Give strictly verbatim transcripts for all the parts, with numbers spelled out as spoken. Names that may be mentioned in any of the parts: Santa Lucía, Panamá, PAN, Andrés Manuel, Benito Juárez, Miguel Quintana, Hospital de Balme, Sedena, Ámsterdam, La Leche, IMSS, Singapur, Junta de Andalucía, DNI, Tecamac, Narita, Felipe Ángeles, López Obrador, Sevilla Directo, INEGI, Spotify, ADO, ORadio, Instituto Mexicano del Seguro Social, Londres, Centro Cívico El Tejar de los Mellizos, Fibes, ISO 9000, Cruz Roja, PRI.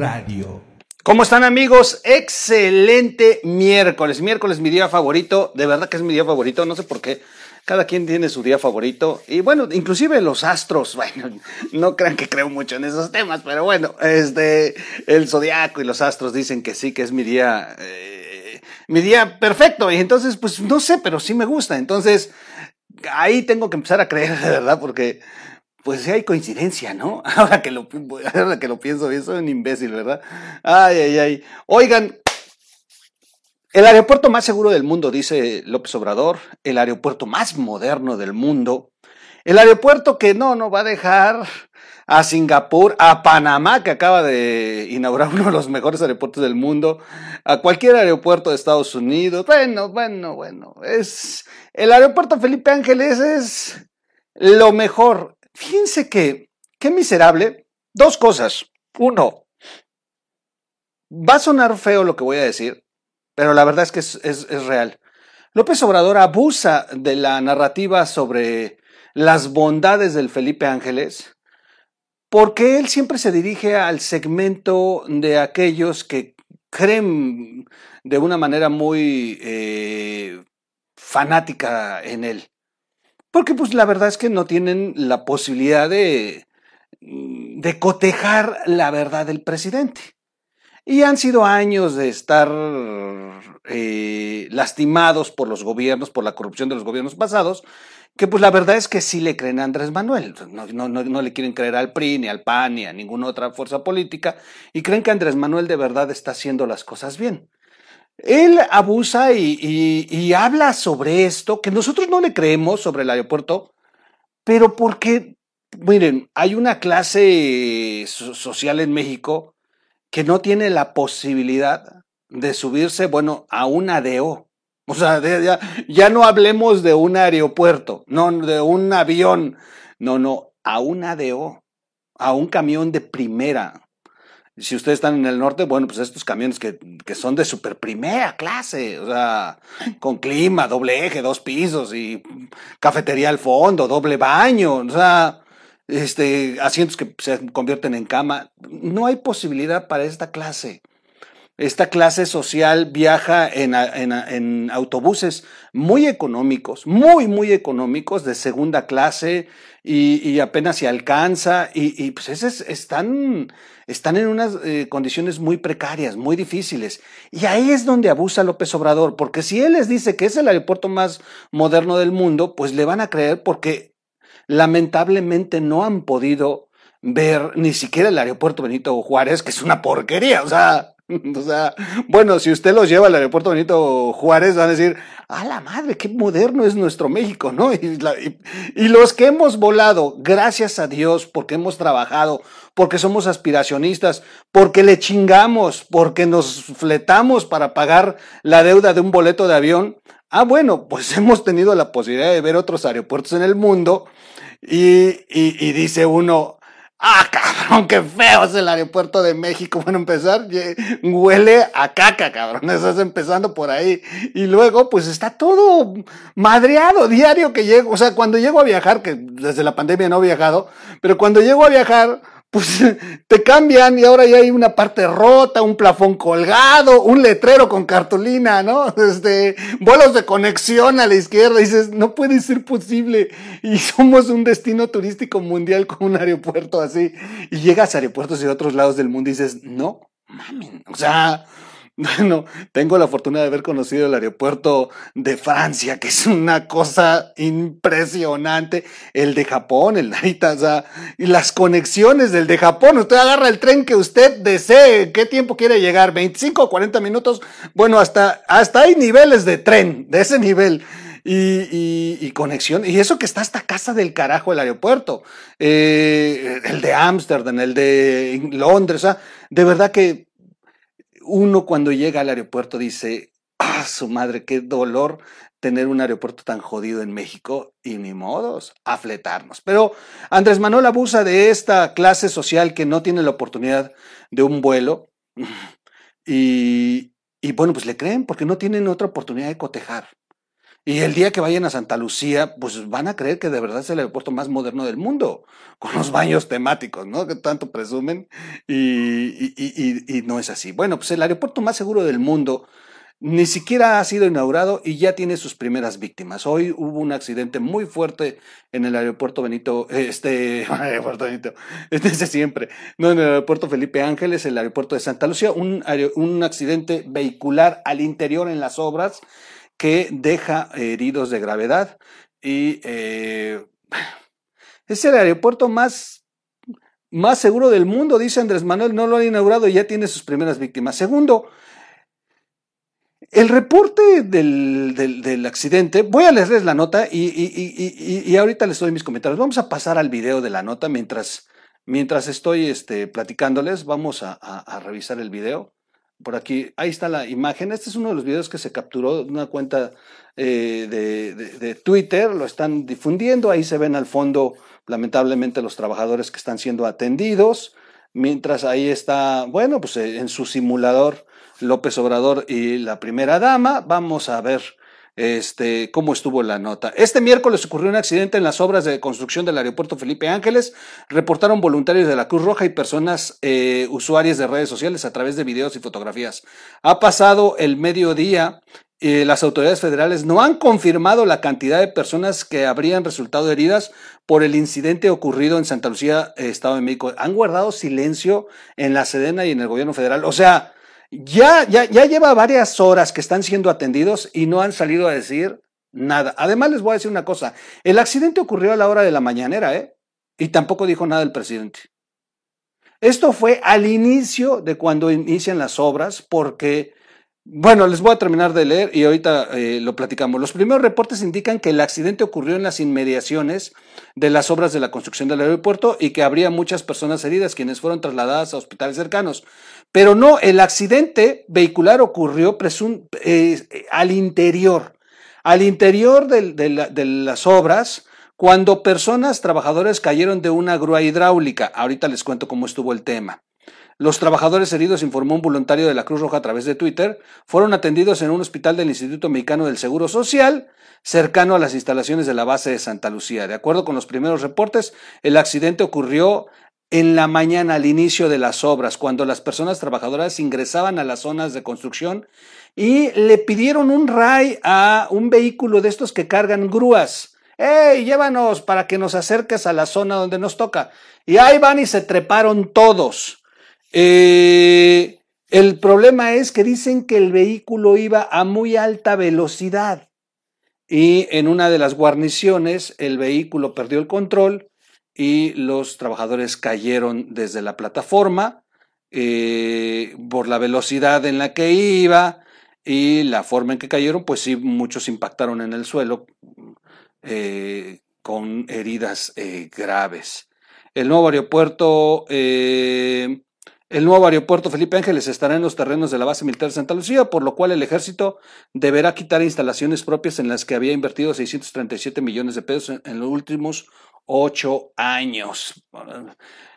Radio. ¿Cómo están, amigos? Excelente miércoles. Miércoles, mi día favorito. De verdad que es mi día favorito. No sé por qué. Cada quien tiene su día favorito. Y bueno, inclusive los astros. Bueno, no crean que creo mucho en esos temas, pero bueno, este, el zodiaco y los astros dicen que sí, que es mi día, eh, mi día perfecto. Y entonces, pues no sé, pero sí me gusta. Entonces, ahí tengo que empezar a creer, de verdad, porque... pues sí hay coincidencia, ¿no? Ahora que lo, ahora que lo pienso bien, soy un imbécil, ¿verdad? Ay, ay, ay. Oigan, el aeropuerto más seguro del mundo, dice López Obrador, el aeropuerto más moderno del mundo, el aeropuerto que no, no va a dejar a Singapur, a Panamá, que acaba de inaugurar uno de los mejores aeropuertos del mundo, a cualquier aeropuerto de Estados Unidos. Bueno, bueno, bueno, es el aeropuerto Felipe Ángeles es lo mejor. Fíjense que, qué miserable. Dos cosas. Uno, va a sonar feo lo que voy a decir, pero la verdad es que es, es, es real. López Obrador abusa de la narrativa sobre las bondades del Felipe Ángeles, porque él siempre se dirige al segmento de aquellos que creen de una manera muy eh, fanática en él. Porque pues la verdad es que no tienen la posibilidad de, de cotejar la verdad del presidente. Y han sido años de estar eh, lastimados por los gobiernos, por la corrupción de los gobiernos pasados, que pues la verdad es que sí le creen a Andrés Manuel. No, no, no, no le quieren creer al P R I, ni al P A N, ni a ninguna otra fuerza política, y creen que Andrés Manuel de verdad está haciendo las cosas bien. Él abusa y, y, y habla sobre esto, que nosotros no le creemos sobre el aeropuerto, pero porque, miren, hay una clase social en México que no tiene la posibilidad de subirse, bueno, a un A D O. O sea, ya, ya no hablemos de un aeropuerto, no de un avión, no, no, a un A D O, a un camión de primera. Si ustedes están en el norte, bueno, pues estos camiones que, que son de super primera clase, o sea, con clima, doble eje, dos pisos y cafetería al fondo, doble baño, o sea, este, asientos que se convierten en cama. No hay posibilidad para esta clase. Esta clase social viaja en, en, en autobuses muy económicos, muy, muy económicos, de segunda clase, y, y apenas se alcanza, y, y pues esos están, están en unas eh, condiciones muy precarias, muy difíciles. Y ahí es donde abusa López Obrador, porque si él les dice que es el aeropuerto más moderno del mundo, pues le van a creer, porque lamentablemente no han podido ver ni siquiera el aeropuerto Benito Juárez, que es una porquería, o sea... O sea, bueno, si usted los lleva al aeropuerto Benito Juárez, van a decir, ¡a la madre, qué moderno es nuestro México!, ¿no? Y, la, y, y los que hemos volado, gracias a Dios, porque hemos trabajado, porque somos aspiracionistas, porque le chingamos, porque nos fletamos para pagar la deuda de un boleto de avión. Ah, bueno, pues hemos tenido la posibilidad de ver otros aeropuertos en el mundo y, y, y dice uno... ¡ah, cabrón, qué feo es el aeropuerto de México! Bueno, empezar, huele a caca, cabrón, estás empezando por ahí. Y luego, pues está todo madreado diario que llego. O sea, cuando llego a viajar, que desde la pandemia no he viajado, pero cuando llego a viajar, pues te cambian y ahora ya hay una parte rota, un plafón colgado, un letrero con cartulina, ¿no? Este, vuelos de conexión a la izquierda, y dices, no puede ser posible, y somos un destino turístico mundial con un aeropuerto así, y llegas a aeropuertos de otros lados del mundo y dices, no, mamen, o sea... Bueno, tengo la fortuna de haber conocido el aeropuerto de Francia, que es una cosa impresionante, el de Japón, el Narita, o sea, y las conexiones del de Japón, usted agarra el tren que usted desee, ¿qué tiempo quiere llegar? ¿veinticinco o cuarenta minutos? Bueno, hasta, hasta hay niveles de tren, de ese nivel. Y, y, y conexión, y eso que está hasta casa del carajo el aeropuerto, eh, el de Ámsterdam, el de Londres, o sea, de verdad que uno cuando llega al aeropuerto dice, ¡ah, su madre, qué dolor tener un aeropuerto tan jodido en México! Y ni modos, a fletarnos. Pero Andrés Manuel abusa de esta clase social que no tiene la oportunidad de un vuelo y, y bueno, pues le creen porque no tienen otra oportunidad de cotejar. Y el día que vayan a Santa Lucía, pues van a creer que de verdad es el aeropuerto más moderno del mundo, con los baños temáticos, ¿no? Que tanto presumen, y, y, y, y no es así. Bueno, pues el aeropuerto más seguro del mundo ni siquiera ha sido inaugurado y ya tiene sus primeras víctimas. Hoy hubo un accidente muy fuerte en el aeropuerto Benito, este, aeropuerto Benito, desde siempre, no, en el aeropuerto Felipe Ángeles, el aeropuerto de Santa Lucía, un, un accidente vehicular al interior en las obras que deja heridos de gravedad y eh, es el aeropuerto más, más seguro del mundo, dice Andrés Manuel, no lo han inaugurado y ya tiene sus primeras víctimas. Segundo, el reporte del, del, del accidente, voy a leerles la nota y, y, y, y, y ahorita les doy mis comentarios. Vamos a pasar al video de la nota mientras, mientras estoy este, platicándoles. Vamos a, a, a revisar el video. Por aquí, ahí está la imagen. Este es uno de los videos que se capturó de una cuenta eh, de, de, de Twitter. Lo están difundiendo. Ahí se ven al fondo, lamentablemente, los trabajadores que están siendo atendidos. Mientras ahí está, bueno, pues en su simulador, López Obrador y la primera dama. Vamos a ver este, cómo estuvo la nota. Este miércoles ocurrió un accidente en las obras de construcción del aeropuerto Felipe Ángeles. Reportaron voluntarios de la Cruz Roja y personas eh, usuarias de redes sociales a través de videos y fotografías. Ha pasado el mediodía. Eh, las autoridades federales no han confirmado la cantidad de personas que habrían resultado heridas por el incidente ocurrido en Santa Lucía, eh, Estado de México. Han guardado silencio en la Sedena y en el gobierno federal. O sea, Ya, ya, ya lleva varias horas que están siendo atendidos y no han salido a decir nada. Además, les voy a decir una cosa. El accidente ocurrió a la hora de la mañanera, ¿eh? Y tampoco dijo nada el presidente. Esto fue al inicio de cuando inician las obras porque, bueno, les voy a terminar de leer y ahorita eh, lo platicamos. Los primeros reportes indican que el accidente ocurrió en las inmediaciones de las obras de la construcción del aeropuerto y que habría muchas personas heridas, quienes fueron trasladadas a hospitales cercanos. Pero no, el accidente vehicular ocurrió presun- eh, eh, al interior, al interior del, de, la, de las obras, cuando personas, trabajadores cayeron de una grúa hidráulica. Ahorita les cuento cómo estuvo el tema. Los trabajadores heridos, informó un voluntario de la Cruz Roja a través de Twitter, fueron atendidos en un hospital del Instituto Mexicano del Seguro Social, cercano a las instalaciones de la base de Santa Lucía. De acuerdo con los primeros reportes, el accidente ocurrió en la mañana, al inicio de las obras, cuando las personas trabajadoras ingresaban a las zonas de construcción y le pidieron un ray a un vehículo de estos que cargan grúas. ¡Ey, llévanos para que nos acerques a la zona donde nos toca! Y ahí van y se treparon todos. Eh, el problema es que dicen que el vehículo iba a muy alta velocidad y en una de las guarniciones el vehículo perdió el control y los trabajadores cayeron desde la plataforma eh, por la velocidad en la que iba y la forma en que cayeron, pues sí, muchos impactaron en el suelo eh, con heridas eh, graves. El nuevo aeropuerto eh, el nuevo aeropuerto Felipe Ángeles estará en los terrenos de la base militar de Santa Lucía, por lo cual el ejército deberá quitar instalaciones propias en las que había invertido seiscientos treinta y siete millones de pesos en, en los últimos ocho años.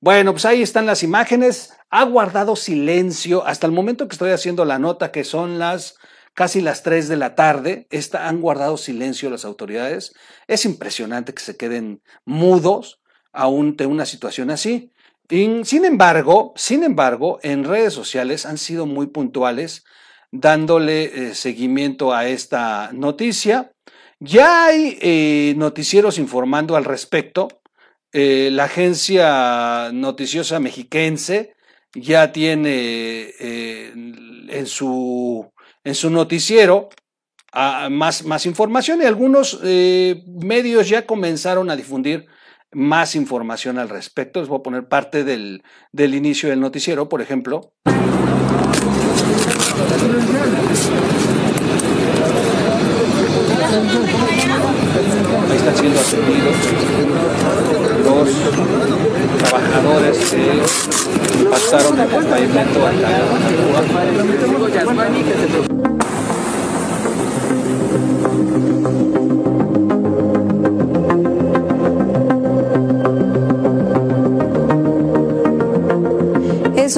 Bueno, pues ahí están las imágenes. Ha guardado silencio hasta el momento que estoy haciendo la nota, que son las casi las tres de la tarde. Está, han guardado silencio las autoridades. Es impresionante que se queden mudos aún de una situación así. Y, sin embargo, sin embargo, en redes sociales han sido muy puntuales dándole eh, seguimiento a esta noticia. Ya hay eh, noticieros informando al respecto. Eh, la agencia noticiosa mexiquense ya tiene eh, en su en su noticiero ah, más, más información y algunos eh, medios ya comenzaron a difundir más información al respecto. Les voy a poner parte del, del inicio del noticiero, por ejemplo. Ahí están siendo atendidos los trabajadores que impactaron en el pavimento al caer de la grúa.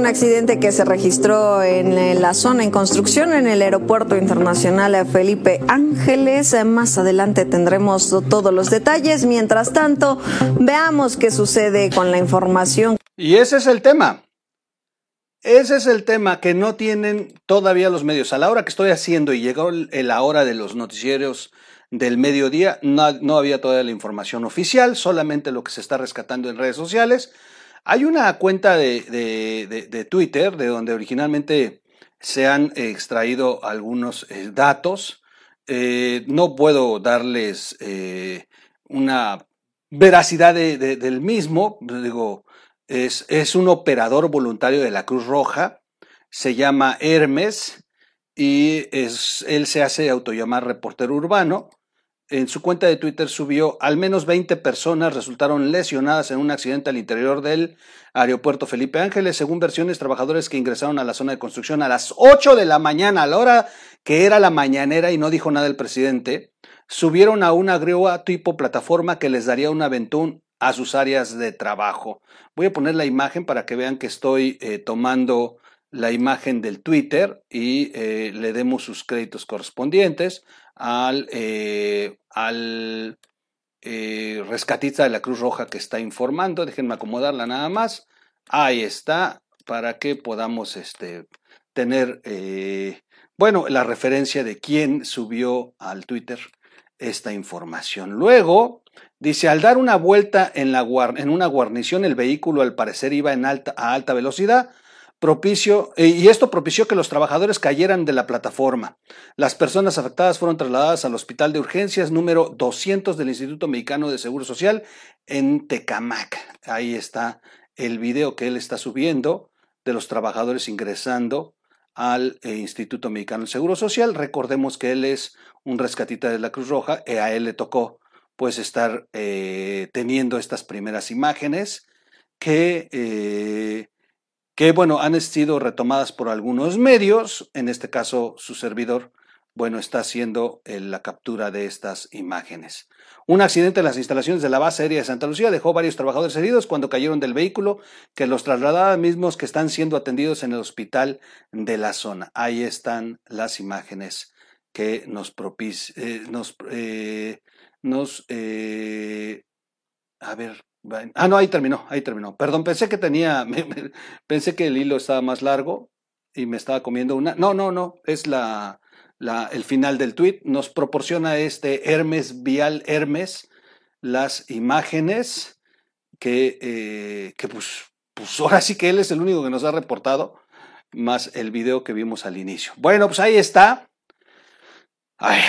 un accidente que se registró en la zona en construcción en el Aeropuerto Internacional Felipe Ángeles. Más adelante tendremos todos los detalles. Mientras tanto, veamos qué sucede con la información. Y ese es el tema. Ese es el tema que no tienen todavía los medios. A la hora que estoy haciendo y llegó la hora de los noticieros del mediodía, no, no había todavía la información oficial, solamente lo que se está rescatando en redes sociales. Hay una cuenta de, de, de, de Twitter de donde originalmente se han extraído algunos datos. Eh, no puedo darles eh, una veracidad de, de, del mismo, digo... Es, es un operador voluntario de la Cruz Roja, se llama Hermes y es, él se hace autollamar reportero urbano. En su cuenta de Twitter subió: al menos veinte personas resultaron lesionadas en un accidente al interior del aeropuerto Felipe Ángeles, según versiones trabajadores que ingresaron a la zona de construcción a las ocho de la mañana, a la hora que era la mañanera y no dijo nada el presidente. Subieron a una grúa tipo plataforma que les daría un aventón a sus áreas de trabajo. Voy a poner la imagen para que vean que estoy eh, tomando la imagen del Twitter y eh, le demos sus créditos correspondientes al, eh, al eh, rescatista de la Cruz Roja que está informando. Déjenme acomodarla nada más. Ahí está, para que podamos este, tener eh, bueno, la referencia de quién subió al Twitter esta información. Luego dice: al dar una vuelta en, la guar- en una guarnición, el vehículo al parecer iba en alta, a alta velocidad, propicio, eh, y esto propició que los trabajadores cayeran de la plataforma. Las personas afectadas fueron trasladadas al Hospital de Urgencias número doscientos del Instituto Mexicano del Seguro Social en Tecamac. Ahí está el video que él está subiendo de los trabajadores ingresando al eh, Instituto Mexicano del Seguro Social. Recordemos que él es un rescatista de la Cruz Roja y a él le tocó pues estar eh, teniendo estas primeras imágenes que, eh, que bueno, han sido retomadas por algunos medios. En este caso su servidor, bueno, está haciendo eh, la captura de estas imágenes. Un accidente en las instalaciones de la base aérea de Santa Lucía dejó varios trabajadores heridos cuando cayeron del vehículo que los trasladaba, mismos que están siendo atendidos en el hospital de la zona. Ahí están las imágenes que nos propici- eh, nos eh, Nos, eh, a ver, ah no, ahí terminó, ahí terminó, perdón, pensé que tenía, me, me, pensé que el hilo estaba más largo y me estaba comiendo una, no, no, no, es la, la el final del tweet. Nos proporciona este Hermes Vial, Hermes, las imágenes que, eh, que pues, pues ahora sí que él es el único que nos ha reportado, más el video que vimos al inicio. Bueno, pues ahí está. A ver,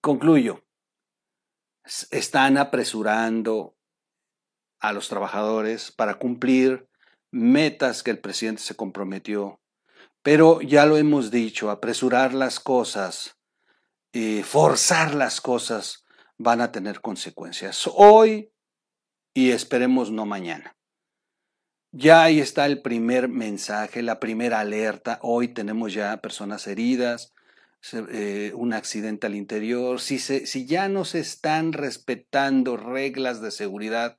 concluyo. Están apresurando a los trabajadores para cumplir metas que el presidente se comprometió, pero ya lo hemos dicho, apresurar las cosas, eh, forzar las cosas van a tener consecuencias hoy y esperemos no mañana. Ya ahí está el primer mensaje, la primera alerta. Hoy tenemos ya personas heridas, Eh, un accidente al interior. Si, se, si ya no se están respetando reglas de seguridad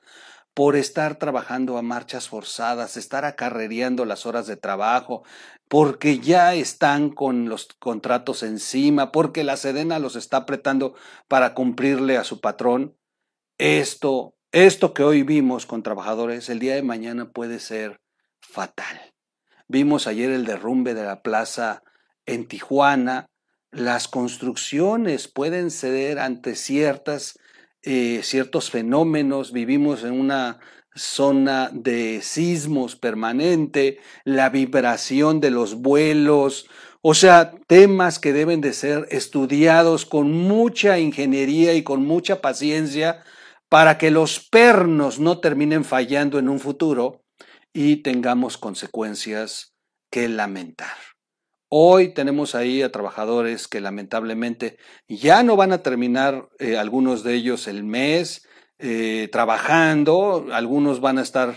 por estar trabajando a marchas forzadas, estar acarreando las horas de trabajo, porque ya están con los contratos encima, porque la Sedena los está apretando para cumplirle a su patrón, esto, esto que hoy vimos con trabajadores, el día de mañana puede ser fatal. Vimos ayer el derrumbe de la plaza en Tijuana. Las construcciones pueden ceder ante ciertas, eh, ciertos fenómenos. Vivimos en una zona de sismos permanente, la vibración de los vuelos, o sea, temas que deben de ser estudiados con mucha ingeniería y con mucha paciencia para que los pernos no terminen fallando en un futuro y tengamos consecuencias que lamentar. Hoy tenemos ahí a trabajadores que lamentablemente ya no van a terminar, eh, algunos de ellos el mes eh, trabajando, algunos van a estar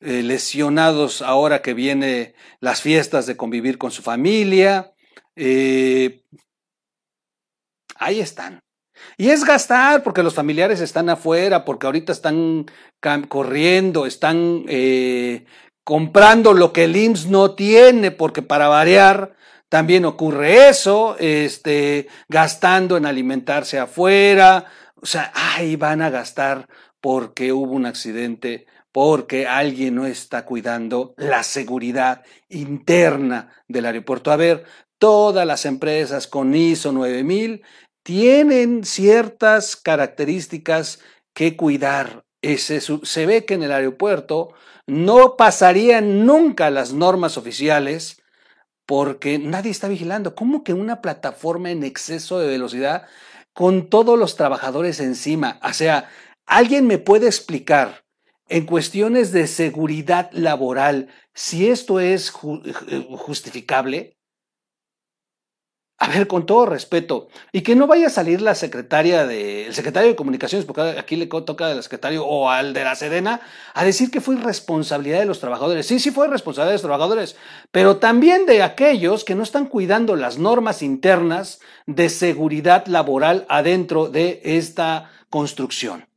eh, lesionados ahora que vienen las fiestas de convivir con su familia. Eh, ahí están. Y es gastar porque los familiares están afuera, porque ahorita están cam- corriendo, están... Eh, comprando lo que el I M S S no tiene, porque para variar también ocurre eso, este, gastando en alimentarse afuera, o sea, ahí van a gastar porque hubo un accidente, porque alguien no está cuidando la seguridad interna del aeropuerto. A ver, todas las empresas con I S O nueve mil tienen ciertas características que cuidar. Ese, se ve que en el aeropuerto no pasarían nunca las normas oficiales porque nadie está vigilando. ¿Cómo que una plataforma en exceso de velocidad con todos los trabajadores encima? O sea, ¿alguien me puede explicar en cuestiones de seguridad laboral si esto es ju- justificable? A ver, con todo respeto, y que no vaya a salir la secretaria de, el secretario de Comunicaciones, porque aquí le toca al secretario o al de la Sedena, a decir que fue responsabilidad de los trabajadores. Sí, sí fue responsabilidad de los trabajadores, pero también de aquellos que no están cuidando las normas internas de seguridad laboral adentro de esta construcción.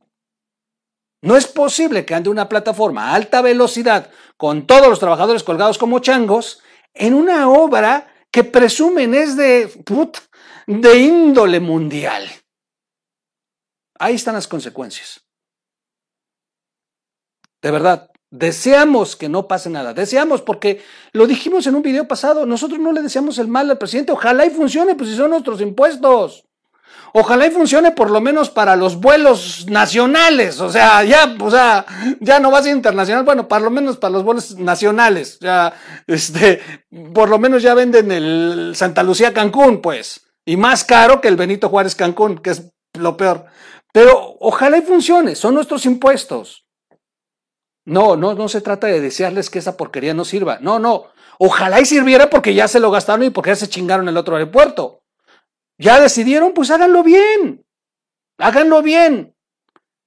No es posible que ande una plataforma a alta velocidad con todos los trabajadores colgados como changos en una obra que presumen es de, put, de índole mundial. Ahí están las consecuencias. De verdad, deseamos que no pase nada. Deseamos, porque lo dijimos en un video pasado, nosotros no le deseamos el mal al presidente. Ojalá y funcione, pues si son nuestros impuestos. Ojalá y funcione por lo menos para los vuelos nacionales. O sea, ya, o sea, ya no va a ser internacional. Bueno, por lo menos para los vuelos nacionales. Ya, este, por lo menos ya venden el Santa Lucía Cancún, pues. Y más caro que el Benito Juárez Cancún, que es lo peor. Pero ojalá y funcione. Son nuestros impuestos. No, no, no se trata de desearles que esa porquería no sirva. No, no. Ojalá y sirviera porque ya se lo gastaron y porque ya se chingaron el otro aeropuerto. Ya decidieron, pues háganlo bien, háganlo bien,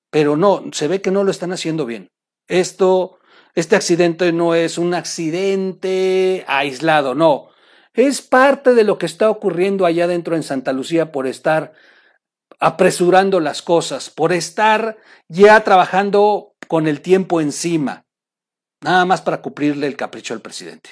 pero no, se ve que no lo están haciendo bien. Esto, este accidente no es un accidente aislado, no, es parte de lo que está ocurriendo allá dentro en Santa Lucía por estar apresurando las cosas, por estar ya trabajando con el tiempo encima, nada más para cumplirle el capricho al presidente.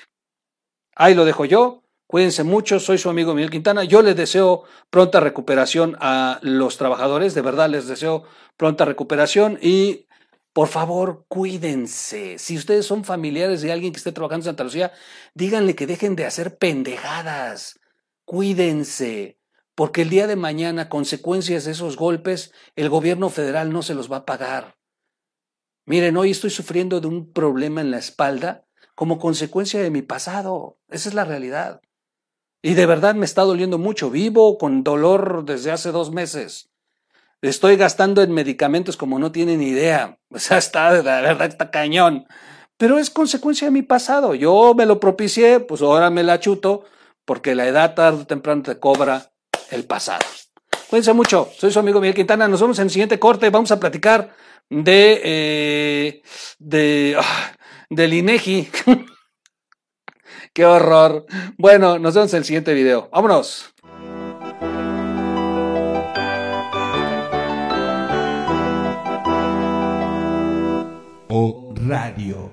Ahí lo dejo yo. Cuídense mucho, soy su amigo Miguel Quintana. Yo les deseo pronta recuperación a los trabajadores, de verdad les deseo pronta recuperación y por favor cuídense. Si ustedes son familiares de alguien que esté trabajando en Santa Lucía, díganle que dejen de hacer pendejadas, cuídense, porque el día de mañana, consecuencias de esos golpes, el gobierno federal no se los va a pagar. Miren, hoy estoy sufriendo de un problema en la espalda como consecuencia de mi pasado, esa es la realidad. Y de verdad me está doliendo mucho, vivo con dolor desde hace dos meses. Estoy gastando en medicamentos como no tienen idea. O sea, está, la verdad está cañón. Pero es consecuencia de mi pasado. Yo me lo propicié, pues ahora me la chuto, porque la edad tarde o temprano te cobra el pasado. Cuídense mucho. Soy su amigo Miguel Quintana. Nos vemos en el siguiente corte. Vamos a platicar de... Eh, de oh, del INEGI. ¡Qué horror! Bueno, nos vemos en el siguiente video. ¡Vámonos! O Radio.